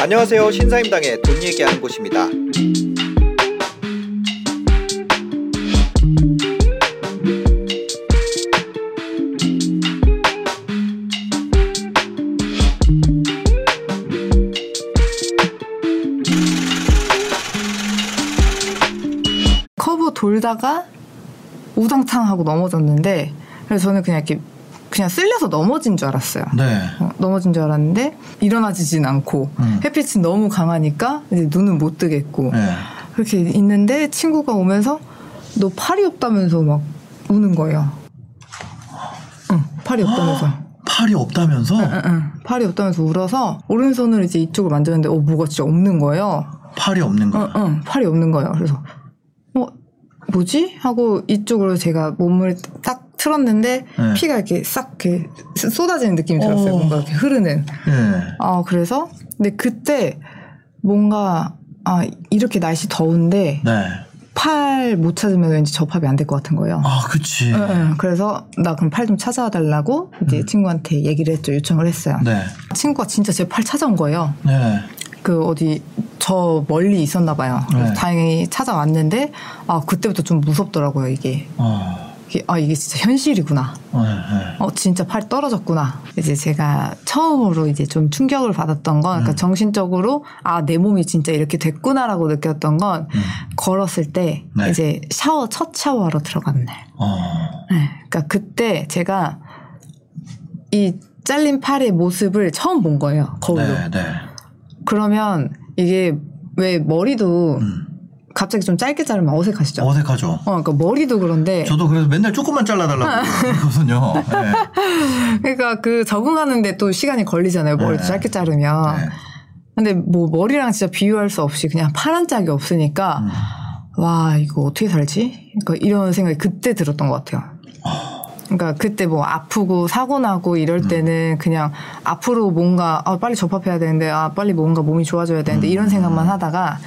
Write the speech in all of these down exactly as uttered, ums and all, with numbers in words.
안녕하세요. 신사임당의 돈 얘기하는 곳입니다. 커브 돌다가 우당탕 하고 넘어졌는데, 그래서 저는 그냥 이렇게 그냥 쓸려서 넘어진 줄 알았어요. 네. 어, 넘어진 줄 알았는데 일어나지진 않고 음. 햇빛이 너무 강하니까 이제 눈은 못 뜨겠고 네. 그렇게 있는데 친구가 오면서 너 팔이 없다면서 막 우는 거예요. 응, 팔이 없다면서. 팔이 없다면서? 응, 응, 응. 팔이 없다면서 울어서 오른손으로 이제 이쪽을 만졌는데 어 뭐가 진짜 없는 거예요. 팔이 없는 거예요. 응, 응, 팔이 없는 거예요. 그래서 어 뭐지? 하고 이쪽으로 제가 몸을 딱 틀었는데 네. 피가 이렇게 싹 이렇게 쏟아지는 느낌이 들었어요. 오. 뭔가 이렇게 흐르는. 네. 아 그래서 근데 그때 뭔가 아 이렇게 날씨 더운데 네. 팔 못 찾으면 왠지 접합이 안 될 것 같은 거예요. 아 그치. 네, 네. 그래서 나 그럼 팔 좀 찾아달라고 이제 음. 친구한테 얘기를 했죠. 요청을 했어요. 네. 친구가 진짜 제 팔 찾아온 거예요. 네. 그 어디 저 멀리 있었나 봐요. 그래서 네. 다행히 찾아왔는데 아 그때부터 좀 무섭더라고요 이게. 어. 아 이게 진짜 현실이구나. 네, 네. 어 진짜 팔 떨어졌구나. 이제 제가 처음으로 이제 좀 충격을 받았던 건, 그러니까 음. 정신적으로 아 내 몸이 진짜 이렇게 됐구나라고 느꼈던 건 음. 걸었을 때 네. 이제 샤워 첫 샤워하러 들어간 날. 어. 네, 그러니까 그때 제가 이 잘린 팔의 모습을 처음 본 거예요 거울로. 네, 네. 그러면 이게 왜 머리도 음. 갑자기 좀 짧게 자르면 어색하시죠? 어색하죠. 어, 그러니까 머리도 그런데. 저도 그래서 맨날 조금만 잘라달라고 그러거든요. 네. 그러니까 그 적응하는데 또 시간이 걸리잖아요. 머리 네. 짧게 자르면. 네. 근데 뭐 머리랑 진짜 비교할 수 없이 그냥 파란 짝이 없으니까 음. 와 이거 어떻게 살지? 그러니까 이런 생각이 그때 들었던 것 같아요. 그러니까 그때 뭐 아프고 사고 나고 이럴 때는 음. 그냥 앞으로 뭔가 아, 빨리 접합해야 되는데 아 빨리 뭔가 몸이 좋아져야 되는데 음. 이런 생각만 하다가.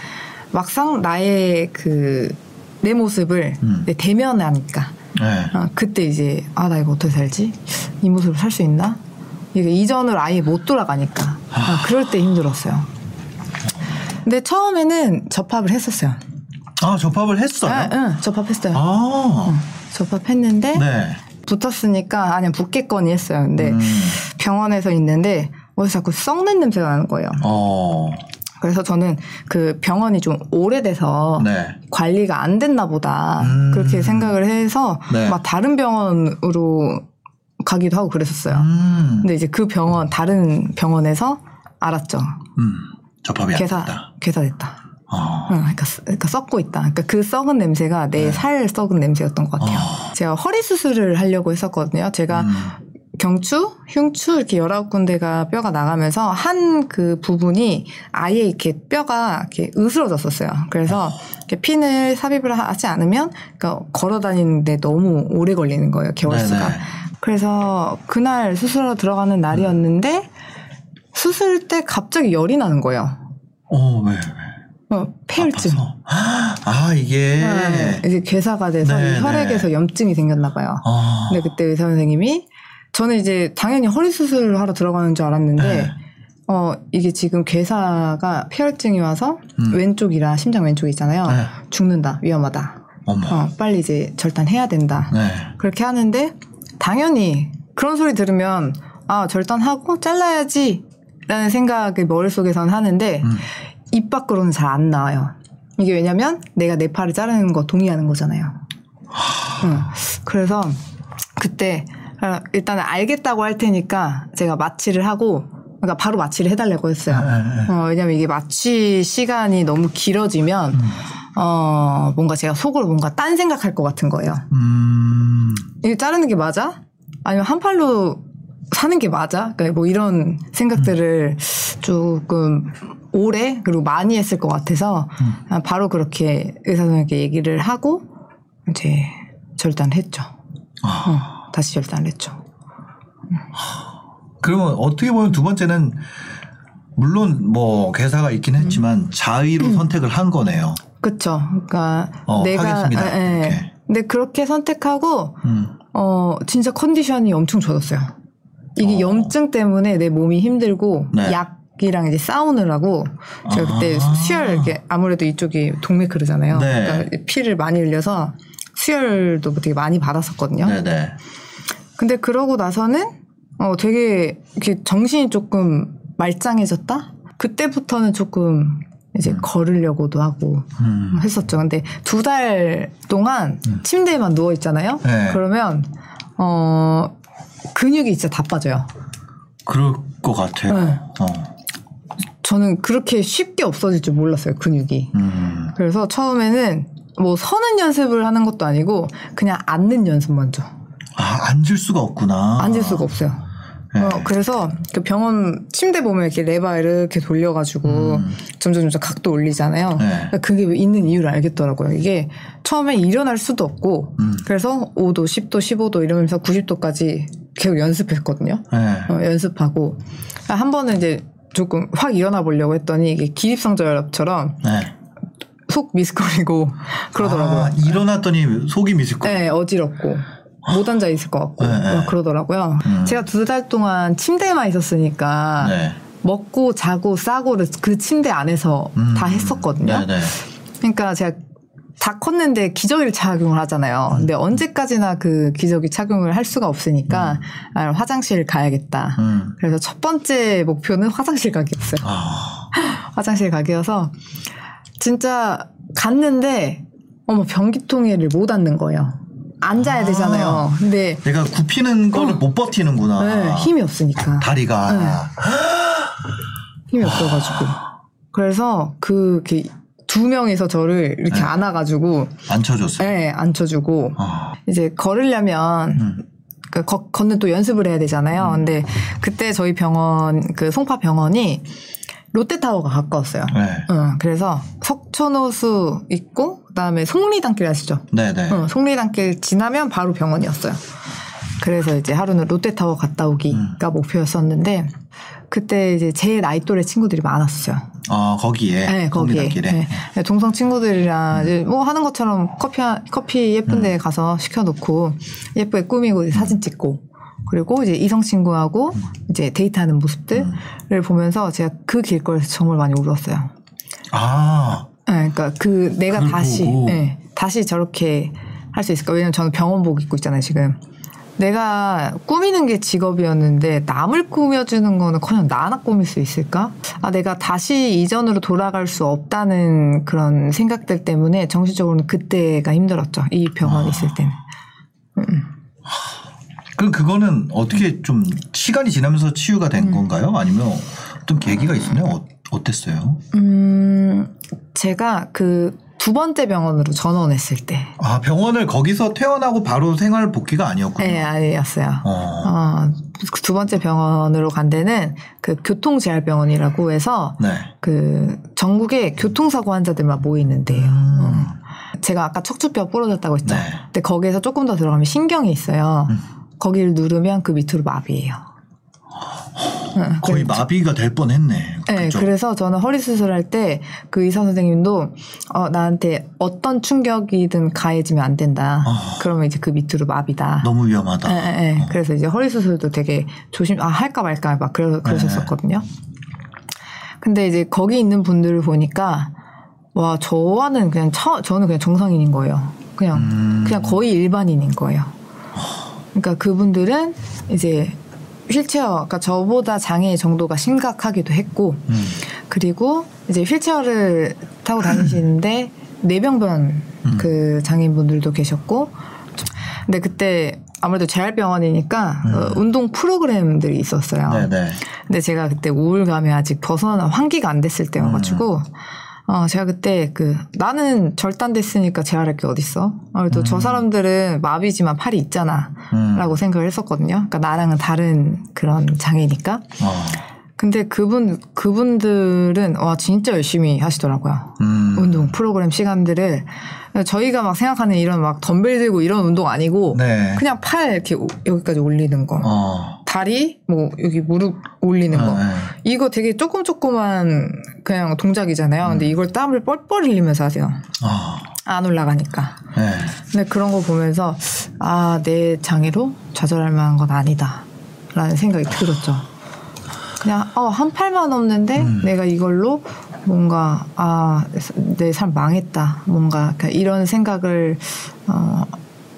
막상 나의 그 내 모습을 음. 내 대면하니까 네. 어, 그때 이제 아 나 이거 어떻게 살지? 이 모습을 살 수 있나? 이게 이전을 아예 못 돌아가니까 아, 그럴 때 힘들었어요. 근데 처음에는 접합을 했었어요. 아 접합을 했어요? 아, 응 접합했어요. 아. 응, 접합했는데 네. 붙었으니까 아니면 붙겠거니 했어요. 근데 음. 병원에서 있는데 어디서 자꾸 썩는 냄새가 나는 거예요. 어. 그래서 저는 그 병원이 좀 오래돼서 네. 관리가 안 됐나 보다 음. 그렇게 생각을 해서 네. 막 다른 병원으로 가기도 하고 그랬었어요. 음. 근데 이제 그 병원 다른 병원에서 알았죠. 음. 접합이 괴사, 안 됐다. 괴사됐다. 어. 응, 그러니까, 그러니까 썩고 있다. 그러니까 그 썩은 냄새가 내 살 네. 썩은 냄새였던 것 같아요. 어. 제가 허리 수술을 하려고 했었거든요. 제가 음. 경추, 흉추 이렇게 열아홉 군데가 뼈가 나가면서 한 그 부분이 아예 이렇게 뼈가 이렇게 으스러졌었어요. 그래서 이렇게 핀을 삽입을 하지 않으면 그러니까 걸어 다니는데 너무 오래 걸리는 거예요. 개월수가. 네네. 그래서 그날 수술하러 들어가는 날이었는데 음. 수술 때 갑자기 열이 나는 거예요. 어, 왜? 왜? 어, 폐혈증. 아 이게 네, 이제 괴사가 돼서 이 혈액에서 염증이 생겼나 봐요. 어. 근데 그때 의사 선생님이 저는 이제 당연히 허리 수술을 하러 들어가는 줄 알았는데 네. 어 이게 지금 괴사가 폐혈증이 와서 음. 왼쪽이라 심장 왼쪽이 있잖아요. 네. 죽는다. 위험하다. 어머. 어 빨리 이제 절단해야 된다. 네. 그렇게 하는데 당연히 그런 소리 들으면 아 절단하고 잘라야지 라는 생각을 머릿속에선 하는데 음. 입 밖으로는 잘 안 나와요. 이게 왜냐면 내가 내 팔을 자르는 거 동의하는 거잖아요. 하... 응. 그래서 그때 일단은 알겠다고 할 테니까 제가 마취를 하고 그러니까 바로 마취를 해달라고 했어요. 네. 어, 왜냐면 이게 마취 시간이 너무 길어지면 음. 어, 뭔가 제가 속으로 뭔가 딴 생각할 것 같은 거예요. 음. 이게 자르는 게 맞아? 아니면 한 팔로 사는 게 맞아? 그러니까 뭐 이런 생각들을 음. 조금 오래 그리고 많이 했을 것 같아서 음. 바로 그렇게 의사 선생님께 얘기를 하고 이제 절단했죠. 아. 어. 다시 절단을 했죠. 그러면 어떻게 보면 두 번째는 물론 뭐 괴사가 있긴 했지만 자의로 음. 선택을 한 거네요. 그렇죠. 그러니까 어, 내가 하겠습니다. 에, 에, 근데 그렇게 선택하고 음. 어 진짜 컨디션이 엄청 좋았어요. 이게 어. 염증 때문에 내 몸이 힘들고 네. 약이랑 이제 싸우느라고 제가 아. 그때 수혈 이렇게 아무래도 이쪽이 동맥그러잖아요. 네. 그러니까 피를 많이 흘려서 수혈도 되게 많이 받았었거든요. 네네. 근데 그러고 나서는 어 되게 이렇게 정신이 조금 말짱해졌다. 그때부터는 조금 이제 음. 걸으려고도 하고 음. 했었죠. 근데 두 달 동안 음. 침대에만 누워 있잖아요. 네. 그러면 어 근육이 진짜 다 빠져요. 그럴 것 같아요. 네. 어. 저는 그렇게 쉽게 없어질 줄 몰랐어요, 근육이. 음. 그래서 처음에는 뭐 서는 연습을 하는 것도 아니고 그냥 앉는 연습 먼저. 아, 앉을 수가 없구나. 앉을 수가 없어요. 네. 어, 그래서 그 병원 침대 보면 이렇게 레바 이렇게 돌려가지고 음. 점점 점점 각도 올리잖아요. 네. 그게 있는 이유를 알겠더라고요. 이게 처음에 일어날 수도 없고 음. 그래서 오 도, 십 도, 십오 도 이러면서 구십 도까지 계속 연습했거든요. 네. 어, 연습하고 한 번은 이제 조금 확 일어나 보려고 했더니 이게 기립성절압처럼 네. 속 미스거리고 그러더라고요. 아, 일어났더니 속이 미스거리. 네, 어지럽고. 못 앉아 있을 것 같고 막 그러더라고요. 음. 제가 두 달 동안 침대에만 있었으니까 네. 먹고 자고 싸고를 그 침대 안에서 음. 다 했었거든요. 네네. 그러니까 제가 다 컸는데 기저귀를 착용을 하잖아요. 음. 근데 언제까지나 그 기저귀 착용을 할 수가 없으니까 음. 아, 화장실 가야겠다. 음. 그래서 첫 번째 목표는 화장실 가기였어요. 아. 화장실 가기여서 진짜 갔는데 어머 변기통에를 못 앉는 거예요. 앉아야 아, 되잖아요. 근데 내가 굽히는 거를 어, 못 버티는구나. 네, 힘이 없으니까. 다리가. 네. 힘이 없어가지고. 그래서 그 두 명이서 저를 이렇게 네. 안아가지고. 앉혀줬어요? 네, 앉혀주고. 아. 이제 걸으려면 음. 그 거, 걷는 또 연습을 해야 되잖아요. 음. 근데 그때 저희 병원, 그 송파 병원이 롯데타워가 가까웠어요. 네. 어, 그래서 석촌호수 있고 그다음에 속리단길 아시죠? 네네. 어, 속리단길 지나면 바로 병원이었어요. 그래서 이제 하루는 롯데타워 갔다 오기가 음. 목표였었는데 그때 이제 제 나이 또래 친구들이 많았어요. 어 거기에. 네, 거기에. 네. 네. 동성 친구들이랑 음. 이제 뭐 하는 것처럼 커피 커피 예쁜데 음. 가서 시켜놓고 예쁘게 꾸미고 음. 사진 찍고. 그리고 이제 이성 친구하고 음. 이제 데이트하는 모습들을 음. 보면서 제가 그 길거리에서 정말 많이 울었어요. 아, 네, 그러니까 그 내가 다시 네, 다시 저렇게 할 수 있을까? 왜냐면 저는 병원복 입고 있잖아요 지금. 내가 꾸미는 게 직업이었는데 남을 꾸며주는 거는 커녕 나 하나 꾸밀 수 있을까? 아, 내가 다시 이전으로 돌아갈 수 없다는 그런 생각들 때문에 정신적으로는 그때가 힘들었죠. 이 병원 아. 있을 때는. 음. 그럼 그거는 어떻게 좀 시간이 지나면서 치유가 된 음. 건가요? 아니면 어떤 계기가 있었나요? 어, 어땠어요? 음, 제가 그 두 번째 병원으로 전원했을 때. 아, 병원을 거기서 퇴원하고 바로 생활 복귀가 아니었군요. 네, 아니었어요. 어. 어, 그 두 번째 병원으로 간 데는 그 교통재활병원이라고 해서 네. 그 전국에 교통사고 환자들만 모이는 데예요. 음. 어. 제가 아까 척추뼈 부러졌다고 했죠. 네. 근데 거기에서 조금 더 들어가면 신경이 있어요. 음. 거기를 누르면 그 밑으로 마비예요. 어, 거의 그렇죠. 마비가 될 뻔했네. 네, 그래서 저는 허리 수술할 때 그 의사 선생님도 어, 나한테 어떤 충격이든 가해지면 안 된다. 어. 그러면 이제 그 밑으로 마비다. 너무 위험하다. 네, 네, 네. 어. 그래서 이제 허리 수술도 되게 조심, 아 할까 말까 막 그러, 그러셨었거든요. 네. 근데 이제 거기 있는 분들을 보니까 와 저와는 그냥 처, 저는 그냥 정상인인 거예요. 그냥 음. 그냥 거의 일반인인 거예요. 그러니까 그분들은 이제 휠체어, 그러니까 저보다 장애 정도가 심각하기도 했고, 음. 그리고 이제 휠체어를 타고 다니시는데 뇌병변 음. 그 장애인분들도 계셨고, 근데 그때 아무래도 재활병원이니까 음. 어, 운동 프로그램들이 있었어요. 네네. 근데 제가 그때 우울감에 아직 벗어나 환기가 안 됐을 때여가지고. 음. 어, 제가 그때 그 나는 절단됐으니까 재활할 게 어딨어? 그래도 음. 저 사람들은 마비지만 팔이 있잖아 음. 라고 생각을 했었거든요. 그러니까 나랑은 다른 그런 장애니까. 어. 근데 그분, 그분들은 와 진짜 열심히 하시더라고요. 음. 운동 프로그램 시간들을 저희가 막 생각하는 이런 막 덤벨 들고 이런 운동 아니고 네. 그냥 팔 이렇게 오, 여기까지 올리는 거 어. 다리 뭐 여기 무릎 올리는 거 아, 이거 되게 조금 조그만 그냥 동작이잖아요. 음. 근데 이걸 땀을 뻘뻘 흘리면서 하세요. 아. 안 올라가니까. 네. 근데 그런 거 보면서 아, 내 장애로 좌절할 만한 건 아니다라는 생각이 들었죠. 그냥 어, 한 팔만 없는데 음. 내가 이걸로 뭔가 아, 내 삶 망했다. 뭔가 그러니까 이런 생각을 어,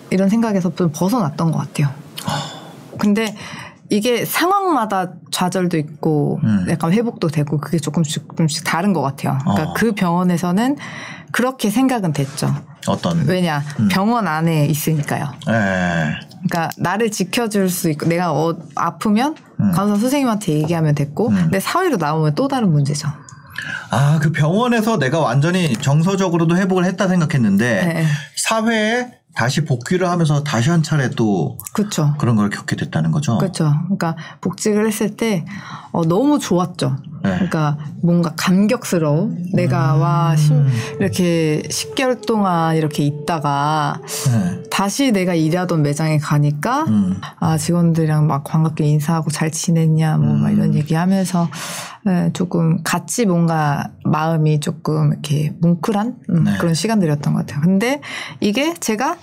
이런 생각에서 좀 벗어났던 것 같아요. 근데 이게 상황마다 좌절도 있고 음. 약간 회복도 되고 그게 조금씩 조금씩 다른 것 같아요. 그러니까 어. 그 병원에서는 그렇게 생각은 됐죠. 어떤? 왜냐 음. 병원 안에 있으니까요. 에. 그러니까 나를 지켜줄 수 있고 내가 어, 아프면 음. 간호사 선생님한테 얘기하면 됐고 음. 근데 사회로 나오면 또 다른 문제죠. 아, 그 병원에서 내가 완전히 정서적으로도 회복을 했다 생각했는데 네. 사회에 다시 복귀를 하면서 다시 한 차례 또 그쵸. 그런 걸 겪게 됐다는 거죠. 그렇죠. 그러니까 복직을 했을 때 어, 너무 좋았죠. 네. 그러니까 뭔가 감격스러워. 내가 음. 와 시, 이렇게 십 개월 동안 이렇게 있다가 네. 다시 내가 일하던 매장에 가니까 음. 아, 직원들이랑 막 반갑게 인사하고 잘 지냈냐 뭐 막 음. 이런 얘기하면서 네, 조금 같이 뭔가 마음이 조금 이렇게 뭉클한 음, 네. 그런 시간들이었던 것 같아요. 근데 이게 제가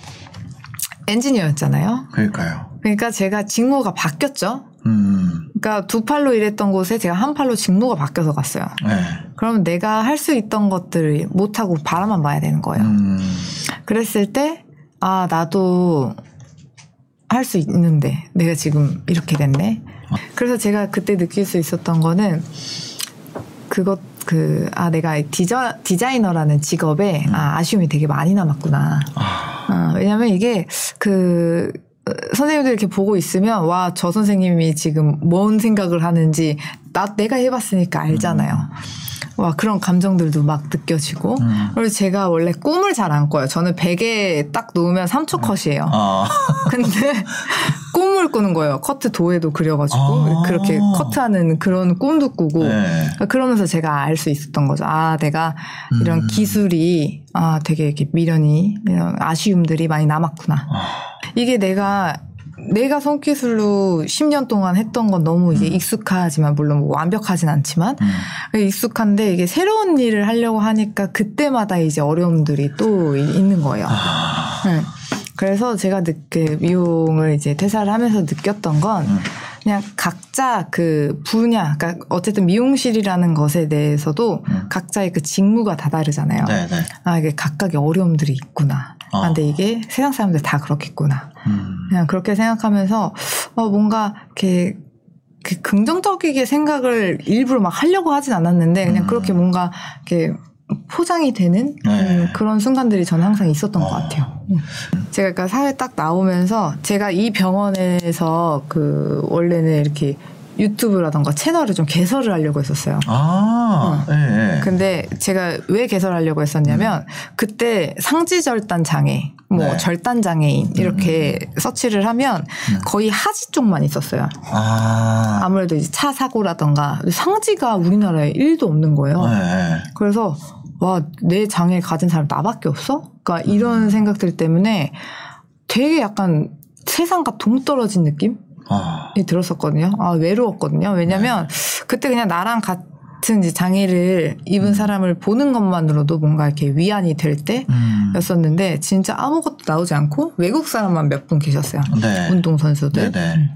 엔지니어였잖아요. 그러니까요. 그러니까 제가 직무가 바뀌었죠. 음. 그러니까 두 팔로 일했던 곳에 제가 한 팔로 직무가 바뀌어서 갔어요. 네. 그럼 내가 할 수 있던 것들을 못하고 바라만 봐야 되는 거예요. 음. 그랬을 때 아, 나도 할 수 있는데 내가 지금 이렇게 됐네. 그래서 제가 그때 느낄 수 있었던 거는 그것 그 아 내가 디자 디자이너라는 직업에 음. 아, 아쉬움이 되게 많이 남았구나. 아. 아, 왜냐면 이게 그 선생님들 이렇게 보고 있으면 와, 저 선생님이 지금 뭔 생각을 하는지 나 내가 해봤으니까 알잖아요. 음. 와, 그런 감정들도 막 느껴지고. 음. 그리고 제가 원래 꿈을 잘 안 꿔요. 저는 베개에 딱 누우면 삼 초 음. 컷이에요. 아. 근데 꿈을 꾸는 거예요. 커트 도에도 그려가지고 아. 그렇게 커트하는 그런 꿈도 꾸고. 네. 그러면서 제가 알 수 있었던 거죠. 아, 내가 이런 음. 기술이 아, 되게 이렇게 미련이 이런 아쉬움들이 많이 남았구나. 아. 이게 내가 내가 손기술로 십 년 동안 했던 건 너무 이제 음. 익숙하지만 물론 뭐 완벽하진 않지만 음. 익숙한데 이게 새로운 일을 하려고 하니까 그때마다 이제 어려움들이 또 있는 거예요. 아. 네. 그래서 제가 늦게 미용을 이제 퇴사를 하면서 느꼈던 건 음. 그냥 각자 그 분야, 그러니까 어쨌든 미용실이라는 것에 대해서도 음. 각자의 그 직무가 다 다르잖아요. 네네. 아, 이게 각각의 어려움들이 있구나. 어. 아, 근데 이게 세상 사람들 다 그렇겠구나. 음. 그냥 그렇게 생각하면서 어, 뭔가 이렇게 그 긍정적이게 생각을 일부러 막 하려고 하진 않았는데 그냥 음. 그렇게 뭔가 이렇게 포장이 되는 네. 음, 그런 순간들이 저는 항상 있었던 어. 것 같아요. 음. 제가 그러니까 사회 딱 나오면서 제가 이 병원에서 그 원래는 이렇게 유튜브라던가 채널을 좀 개설을 하려고 했었어요. 아, 응. 예, 예. 근데 제가 왜 개설하려고 했었냐면 음. 그때 상지절단 장애, 뭐 네. 절단 장애인 이렇게 음. 서치를 하면 음. 거의 하지 쪽만 있었어요. 아. 아무래도 이제 차 사고라던가 상지가 우리나라에 일도 없는 거예요. 네. 그래서 와, 내 장애 가진 사람 나밖에 없어? 그러니까 음. 이런 생각들 때문에 되게 약간 세상과 동떨어진 느낌? 아. 들었었거든요. 아, 외로웠거든요. 왜냐면 네. 그때 그냥 나랑 같은 이제 장애를 입은 음. 사람을 보는 것만으로도 뭔가 이렇게 위안이 될 때였었는데 음. 진짜 아무것도 나오지 않고 외국 사람만 몇 분 계셨어요. 네. 운동선수들. 네, 네.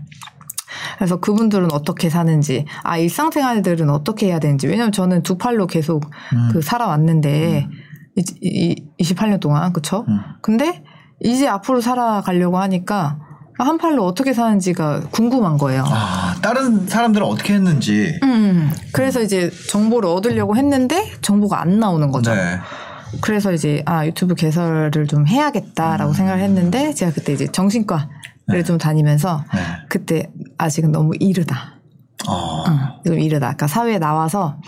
그래서 그분들은 어떻게 사는지, 아, 일상생활들은 어떻게 해야 되는지. 왜냐면 저는 두 팔로 계속 음. 그 살아왔는데 음. 이, 이, 이십팔 년 동안, 그쵸? 음. 근데 이제 앞으로 살아가려고 하니까 한 팔로 어떻게 사는지가 궁금한 거예요. 아, 다른 사람들은 어떻게 했는지. 음, 그래서 이제 정보를 얻으려고 했는데 정보가 안 나오는 거죠. 네. 그래서 이제 아, 유튜브 개설을 좀 해야겠다라고 음. 생각을 했는데 제가 그때 이제 정신과를 네. 좀 다니면서 네. 그때 아직은 너무 이르다. 어. 응, 좀 이르다. 그러니까 사회에 나와서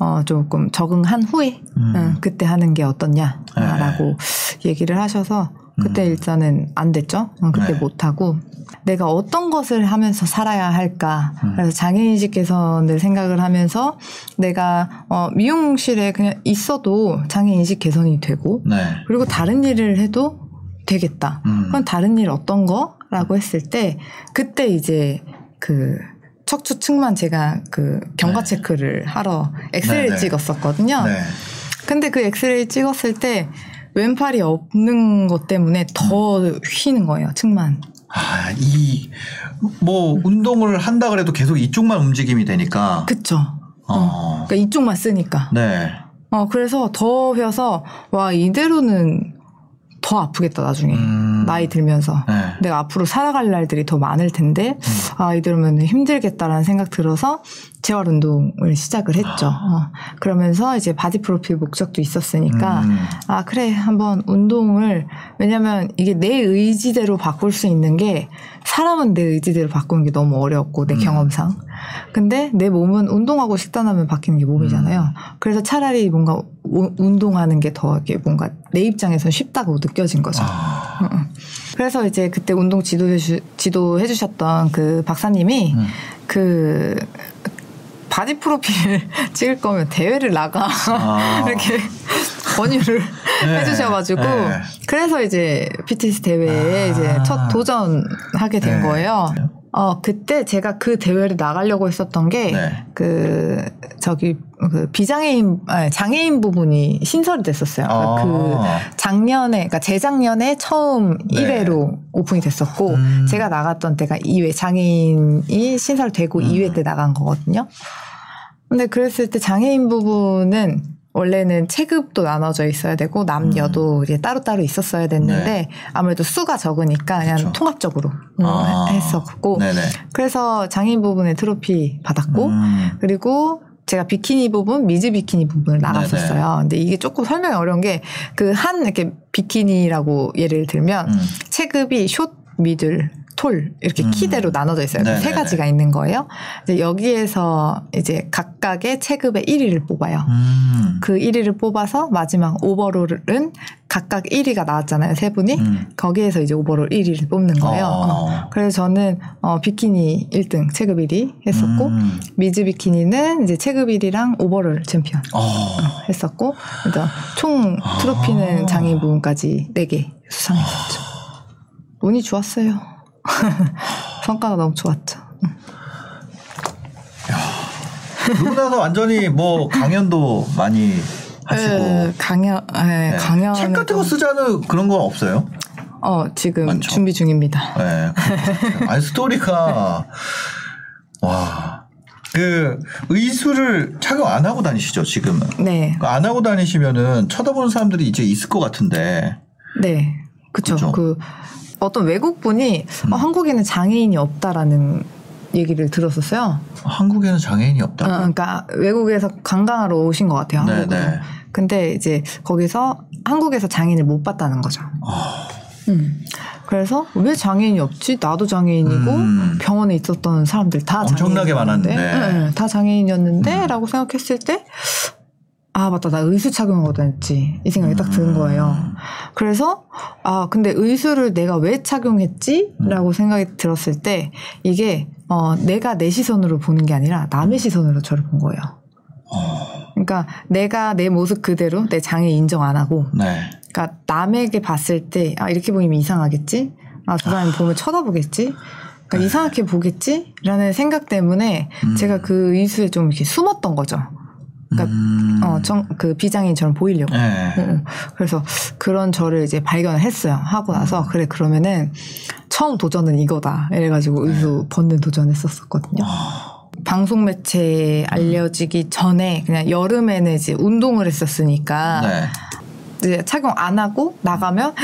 어, 조금 적응한 후에 음. 응, 그때 하는 게 어떻냐라고 네. 얘기를 하셔서 그때 일단은 안 됐죠. 그때 네. 못하고 내가 어떤 것을 하면서 살아야 할까. 음. 그래서 장애인식 개선을 생각을 하면서 내가 어, 미용실에 그냥 있어도 장애인식 개선이 되고 네. 그리고 다른 일을 해도 되겠다. 음. 그럼 다른 일 어떤 거? 라고 했을 때 그때 이제 그 척추 측만 제가 그 경과 네. 체크를 하러 엑스레이를 네, 네. 찍었었거든요. 네. 근데 그 엑스레이 찍었을 때 왼팔이 없는 것 때문에 더 휘는 거예요, 측만. 아, 이, 뭐, 음. 운동을 한다 그래도 계속 이쪽만 움직임이 되니까. 그쵸. 어. 어. 그러니까 이쪽만 쓰니까. 네. 어, 그래서 더 휘어서, 와, 이대로는 더 아프겠다, 나중에. 음. 나이 들면서. 네. 내가 앞으로 살아갈 날들이 더 많을 텐데, 음. 아, 이대로면 힘들겠다라는 생각 들어서 재활 운동을 시작을 했죠. 어. 그러면서 이제 바디 프로필 목적도 있었으니까, 음. 아, 그래, 한번 운동을, 왜냐면 이게 내 의지대로 바꿀 수 있는 게, 사람은 내 의지대로 바꾸는 게 너무 어렵고, 내 음. 경험상. 근데 내 몸은 운동하고 식단하면 바뀌는 게 몸이잖아요. 음. 그래서 차라리 뭔가 오, 운동하는 게 더 이게 뭔가 내 입장에서는 쉽다고 느껴진 거죠. 아. 그래서 이제 그때 운동 지도해 주, 지도해 주셨던 그 박사님이 음. 그 바디 프로필 찍을 거면 대회를 나가. 아. 이렇게 권유를 네. 해주셔가지고 네. 그래서 이제 피트니스 대회에 아. 이제 첫 도전하게 된 네. 거예요. 어, 그때 제가 그 대회를 나가려고 했었던 게, 네. 그, 저기, 그 비장애인, 아니, 장애인 부분이 신설이 됐었어요. 아~ 그 작년에, 그러니까 재작년에 처음 네. 일 회로 오픈이 됐었고, 음. 제가 나갔던 때가 이 회, 장애인이 신설되고 음. 이 회 때 나간 거거든요. 근데 그랬을 때 장애인 부분은 원래는 체급도 나눠져 있어야 되고, 남녀도 음. 이제 따로따로 있었어야 됐는데, 네. 아무래도 수가 적으니까 그냥 그쵸. 통합적으로 아. 했었고, 네네. 그래서 장애인 부분에 트로피 받았고, 음. 그리고 제가 비키니 부분, 미즈 비키니 부분을 나갔었어요. 네네. 근데 이게 조금 설명이 어려운 게, 그 한 이렇게 비키니라고 예를 들면, 음. 체급이 숏, 미들, 톨 이렇게 음. 키대로 나눠져 있어요. 네네네. 세 가지가 있는 거예요. 이제 여기에서 이제 각각의 체급의 일 위를 뽑아요. 음. 그 일 위를 뽑아서 마지막 오버롤은 각각 일 위가 나왔잖아요. 세 분이. 음. 거기에서 이제 오버롤 일 위를 뽑는 거예요. 어. 그래서 저는 어, 비키니 일 등 체급 일 위 했었고 음. 미즈 비키니는 이제 체급 일 위랑 오버롤 챔피언 어. 어, 했었고 총 트로피는 어. 장애인 부분까지 네 개 수상했었죠. 어. 운이 좋았어요. 성과가 너무 좋았죠. 야, 그러고 나서 완전히 뭐 강연도 많이 하시고 에, 강연, 에, 네. 강연 책 같은 거 쓰자는 그런 건 없어요? 어 지금 많죠? 준비 중입니다. 네, 아니 스토리가 와. 그 의수를 착용 안 하고 다니시죠 지금은? 네. 안 하고 다니시면은 쳐다보는 사람들이 이제 있을 것 같은데. 네, 그렇죠. 그 어떤 외국분이 음. 어, 한국에는 장애인이 없다라는 얘기를 들었었어요. 한국에는 장애인이 없다. 어, 그러니까 외국에서 관광하러 오신 것 같아요. 네네. 근데 이제 거기서 한국에서 장애인을 못 봤다는 거죠. 어. 음. 그래서 왜 장애인이 없지? 나도 장애인이고 음. 병원에 있었던 사람들 다 엄청나게 많았는데 네, 네. 다 장애인이었는데라고 음. 생각했을 때. 아 맞다 나 의수 착용하고 다녔지 이 생각이 음. 딱 드는 거예요. 그래서 아 근데 의수를 내가 왜 착용했지? 라고 생각이 들었을 때 이게 어, 내가 내 시선으로 보는 게 아니라 남의 시선으로 저를 본 거예요. 어. 그러니까 내가 내 모습 그대로 내 장애 인정 안 하고 네. 그러니까 남에게 봤을 때 아 이렇게 보이면 이상하겠지? 아 저 사람이 아. 보면 쳐다보겠지? 그러니까 네. 이상하게 보겠지? 라는 생각 때문에 음. 제가 그 의수에 좀 이렇게 숨었던 거죠. 그러니까 음. 어, 정, 그 비장애인처럼 보이려고. 네. 응. 그래서 그런 저를 이제 발견을 했어요. 하고 나서 그래 그러면은 처음 도전은 이거다. 이래가지고 네. 의수 벗는 도전했었었거든요. 방송 매체에 알려지기 전에 그냥 여름에는 이제 운동을 했었으니까. 네. 이제 착용 안 하고 나가면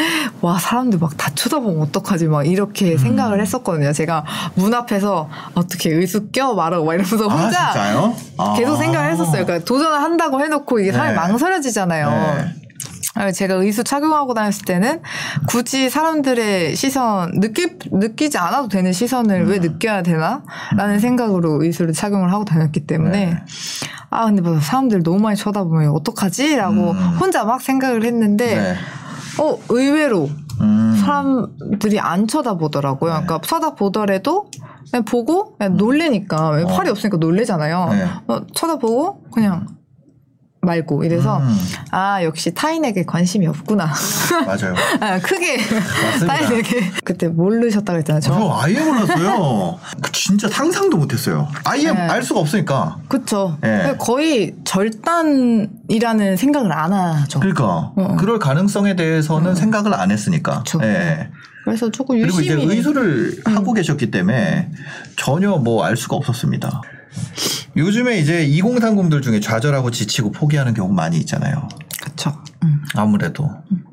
와 사람들 막 다 쳐다보면 어떡하지 막 이렇게 음. 생각을 했었거든요. 제가 문 앞에서 어떻게 의수 껴 말하고 막 이러면서 혼자 아, 계속 아. 생각을 했었어요. 그러니까 도전을 한다고 해놓고 이게 사람이 네. 망설여지잖아요. 네. 제가 의수 착용하고 다녔을 때는 굳이 사람들의 시선 느끼, 느끼지 않아도 되는 시선을 음. 왜 느껴야 되나? 라는 생각으로 의수를 착용을 하고 다녔기 때문에 네. 아 근데 뭐 사람들 너무 많이 쳐다보면 어떡하지? 라고 음. 혼자 막 생각을 했는데 네. 어 의외로 음. 사람들이 안 쳐다보더라고요. 네. 그러니까 쳐다보더라도 그냥 보고 그냥 놀래니까 어. 팔이 없으니까 놀래잖아요. 네. 어, 쳐다보고 그냥 말고 이래서 음. 아 역시 타인에게 관심이 없구나. 맞아요. 아, 크게 맞습니다. 타인에게 그때 모르셨다고 했잖아요. 저 어, 아예 몰랐어요. 진짜 상상도 못했어요. 아예 네. 알 수가 없으니까. 그렇죠. 네. 거의 절단이라는 생각을 안 하죠. 그러니까 어. 그럴 가능성에 대해서는 음. 생각을 안 했으니까. 그렇죠. 네. 그래서 조금 유심히 그리고 이제 의술을 음. 하고 계셨기 때문에 전혀 뭐 알 수가 없었습니다. 요즘에 이제 이공삼공들 중에 좌절하고 지치고 포기하는 경우 많이 있잖아요. 그렇죠. 음. 아무래도 음.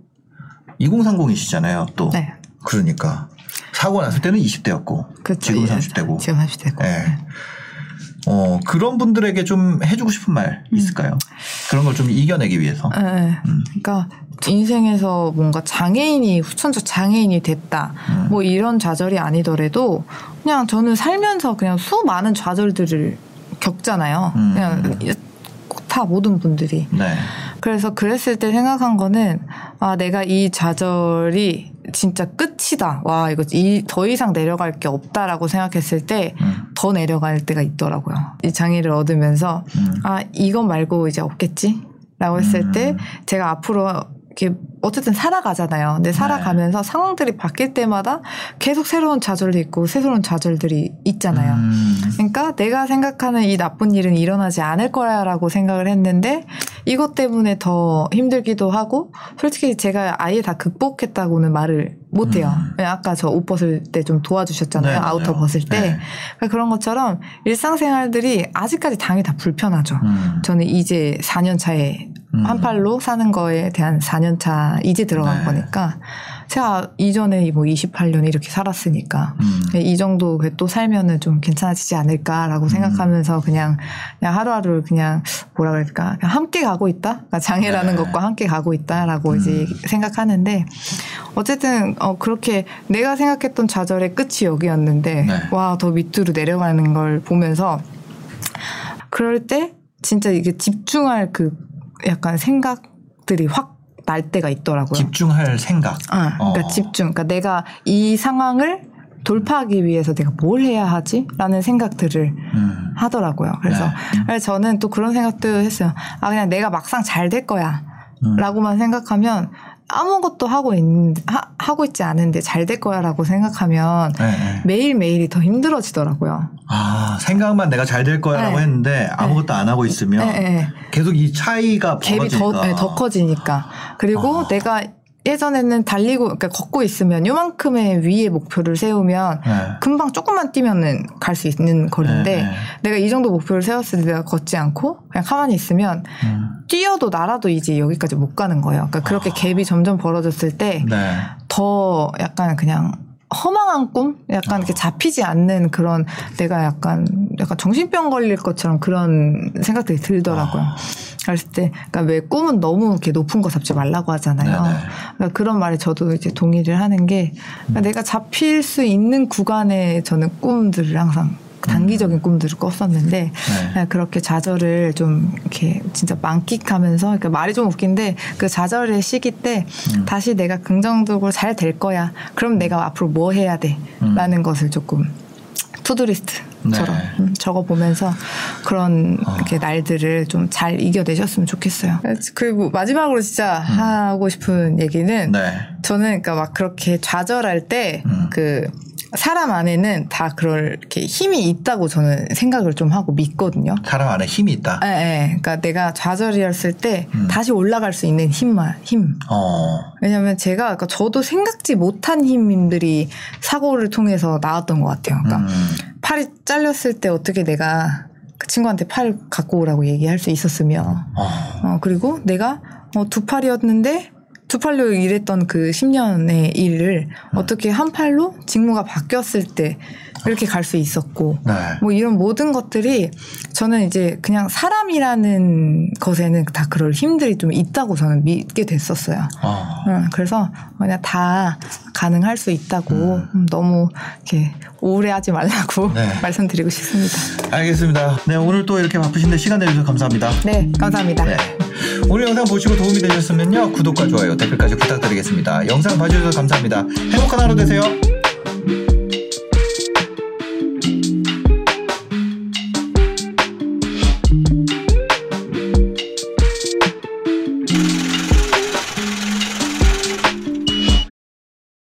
이공삼공이시잖아요. 또 네. 그러니까 사고 났을 때는 이십 대였고 그쵸, 지금 삼십 대고 지금 삼십 대고. 네. 네. 어 그런 분들에게 좀 해주고 싶은 말 있을까요? 음. 그런 걸 좀 이겨내기 위해서. 네. 음. 그러니까 인생에서 뭔가 장애인이 후천적 장애인이 됐다. 음. 뭐 이런 좌절이 아니더라도 그냥 저는 살면서 그냥 수많은 좌절들을 겪잖아요. 음. 그냥 다 모든 분들이. 네. 그래서 그랬을 때 생각한 거는 아 내가 이 좌절이 진짜 끝이다. 와 이거 이, 더 이상 내려갈 게 없다라고 생각했을 때 더 음. 내려갈 때가 있더라고요. 이 장애를 얻으면서 음. 아 이건 말고 이제 없겠지라고 했을 음. 때 제가 앞으로 이렇게 어쨌든 살아가잖아요. 근데 살아가면서 네. 상황들이 바뀔 때마다 계속 새로운 좌절도 있고 새로운 좌절들이 있잖아요. 음. 그러니까 내가 생각하는 이 나쁜 일은 일어나지 않을 거야라고 생각을 했는데 이것 때문에 더 힘들기도 하고 솔직히 제가 아예 다 극복했다고는 말을 못해요. 음. 아까 저 옷 벗을 때 좀 도와주셨잖아요. 네, 아우터 벗을 때. 네. 그러니까 그런 것처럼 일상생활들이 아직까지 당연히 다 불편하죠. 음. 저는 이제 사 년 차에 음. 한 팔로 사는 거에 대한 사 년 차 이제 들어간 네. 거니까 제가 이전에 뭐 이십팔 년 이렇게 살았으니까 음. 이 정도 또 살면은 좀 괜찮아지지 않을까라고 음. 생각하면서 그냥, 그냥 하루하루 그냥 뭐라 그럴까 그냥 함께 가고 있다? 그러니까 장애라는 네. 것과 함께 가고 있다라고 음. 이제 생각하는데 어쨌든 어 그렇게 내가 생각했던 좌절의 끝이 여기였는데 네. 와, 더 밑으로 내려가는 걸 보면서 그럴 때 진짜 이게 집중할 그 약간 생각들이 확 날 때가 있더라고요. 집중할 생각. 아, 그러니까 어. 집중. 그러니까 내가 이 상황을 돌파하기 위해서 내가 뭘 해야 하지?라는 생각들을 음. 하더라고요. 그래서 네. 저는 또 그런 생각도 했어요. 아 그냥 내가 막상 잘 될 거야라고만 음. 생각하면 아무것도 하고 있는 하, 하고 있지 않은데 잘 될 거야라고 생각하면 네, 네. 매일 매일이 더 힘들어지더라고요. 아 생각만 내가 잘 될 거야라고 네. 했는데 아무것도 네. 안 하고 있으면 네, 네. 계속 이 차이가 갭이 더, 네, 더 커지니까 그리고 아. 내가 예전에는 달리고 그러니까 걷고 있으면 요만큼의 위의 목표를 세우면 네. 금방 조금만 뛰면은 갈 수 있는 거리인데 네. 내가 이 정도 목표를 세웠을 때 내가 걷지 않고 그냥 가만히 있으면 음. 뛰어도 날아도 이제 여기까지 못 가는 거예요. 그러니까 그렇게 아. 갭이 점점 벌어졌을 때 더 네. 약간 그냥 허망한 꿈? 약간 어. 이렇게 잡히지 않는 그런 내가 약간 약간 정신병 걸릴 것처럼 그런 생각들이 들더라고요. 어. 그랬을 때 그러니까 왜 꿈은 너무 이렇게 높은 거 잡지 말라고 하잖아요. 그러니까 그런 말에 저도 이제 동의를 하는 게 그러니까 음. 내가 잡힐 수 있는 구간에 저는 꿈들을 항상 단기적인 꿈들을 꿨었는데 네. 그렇게 좌절을 좀 이렇게 진짜 만끽하면서 그러니까 말이 좀 웃긴데 그 좌절의 시기 때 음. 다시 내가 긍정적으로 잘 될 거야. 그럼 내가 앞으로 뭐 해야 돼? 음. 라는 것을 조금 투두리스트처럼 네. 적어보면서 그런 어. 이렇게 날들을 좀 잘 이겨내셨으면 좋겠어요. 그리고 마지막으로 진짜 음. 하고 싶은 얘기는 네. 저는 그러니까 막 그렇게 좌절할 때 그 음. 사람 안에는 다 그럴 이렇게 힘이 있다고 저는 생각을 좀 하고 믿거든요. 사람 안에 힘이 있다. 네, 네. 그러니까 내가 좌절이었을 때 음. 다시 올라갈 수 있는 힘만 힘. 어. 왜냐하면 제가 그러니까 저도 생각지 못한 힘들이 사고를 통해서 나왔던 것 같아요. 그러니까 음. 팔이 잘렸을 때 어떻게 내가 그 친구한테 팔 갖고 오라고 얘기할 수 있었으며, 어. 어, 그리고 내가 어, 두 팔이었는데. 두 팔로 일했던 그 십 년의 일을 음. 어떻게 한 팔로 직무가 바뀌었을 때 이렇게 갈 수 있었고 네. 뭐 이런 모든 것들이 저는 이제 그냥 사람이라는 것에는 다 그럴 힘들이 좀 있다고 저는 믿게 됐었어요. 아. 응, 그래서 그냥 다 가능할 수 있다고 음. 너무 이렇게 우울해하지 말라고 네. 말씀드리고 싶습니다. 알겠습니다. 네 오늘 또 이렇게 바쁘신데 시간 내주셔서 감사합니다. 네 감사합니다. 네. 오늘 영상 보시고 도움이 되셨으면요 구독과 좋아요 댓글까지 부탁드리겠습니다. 영상 봐주셔서 감사합니다. 행복한 하루 되세요.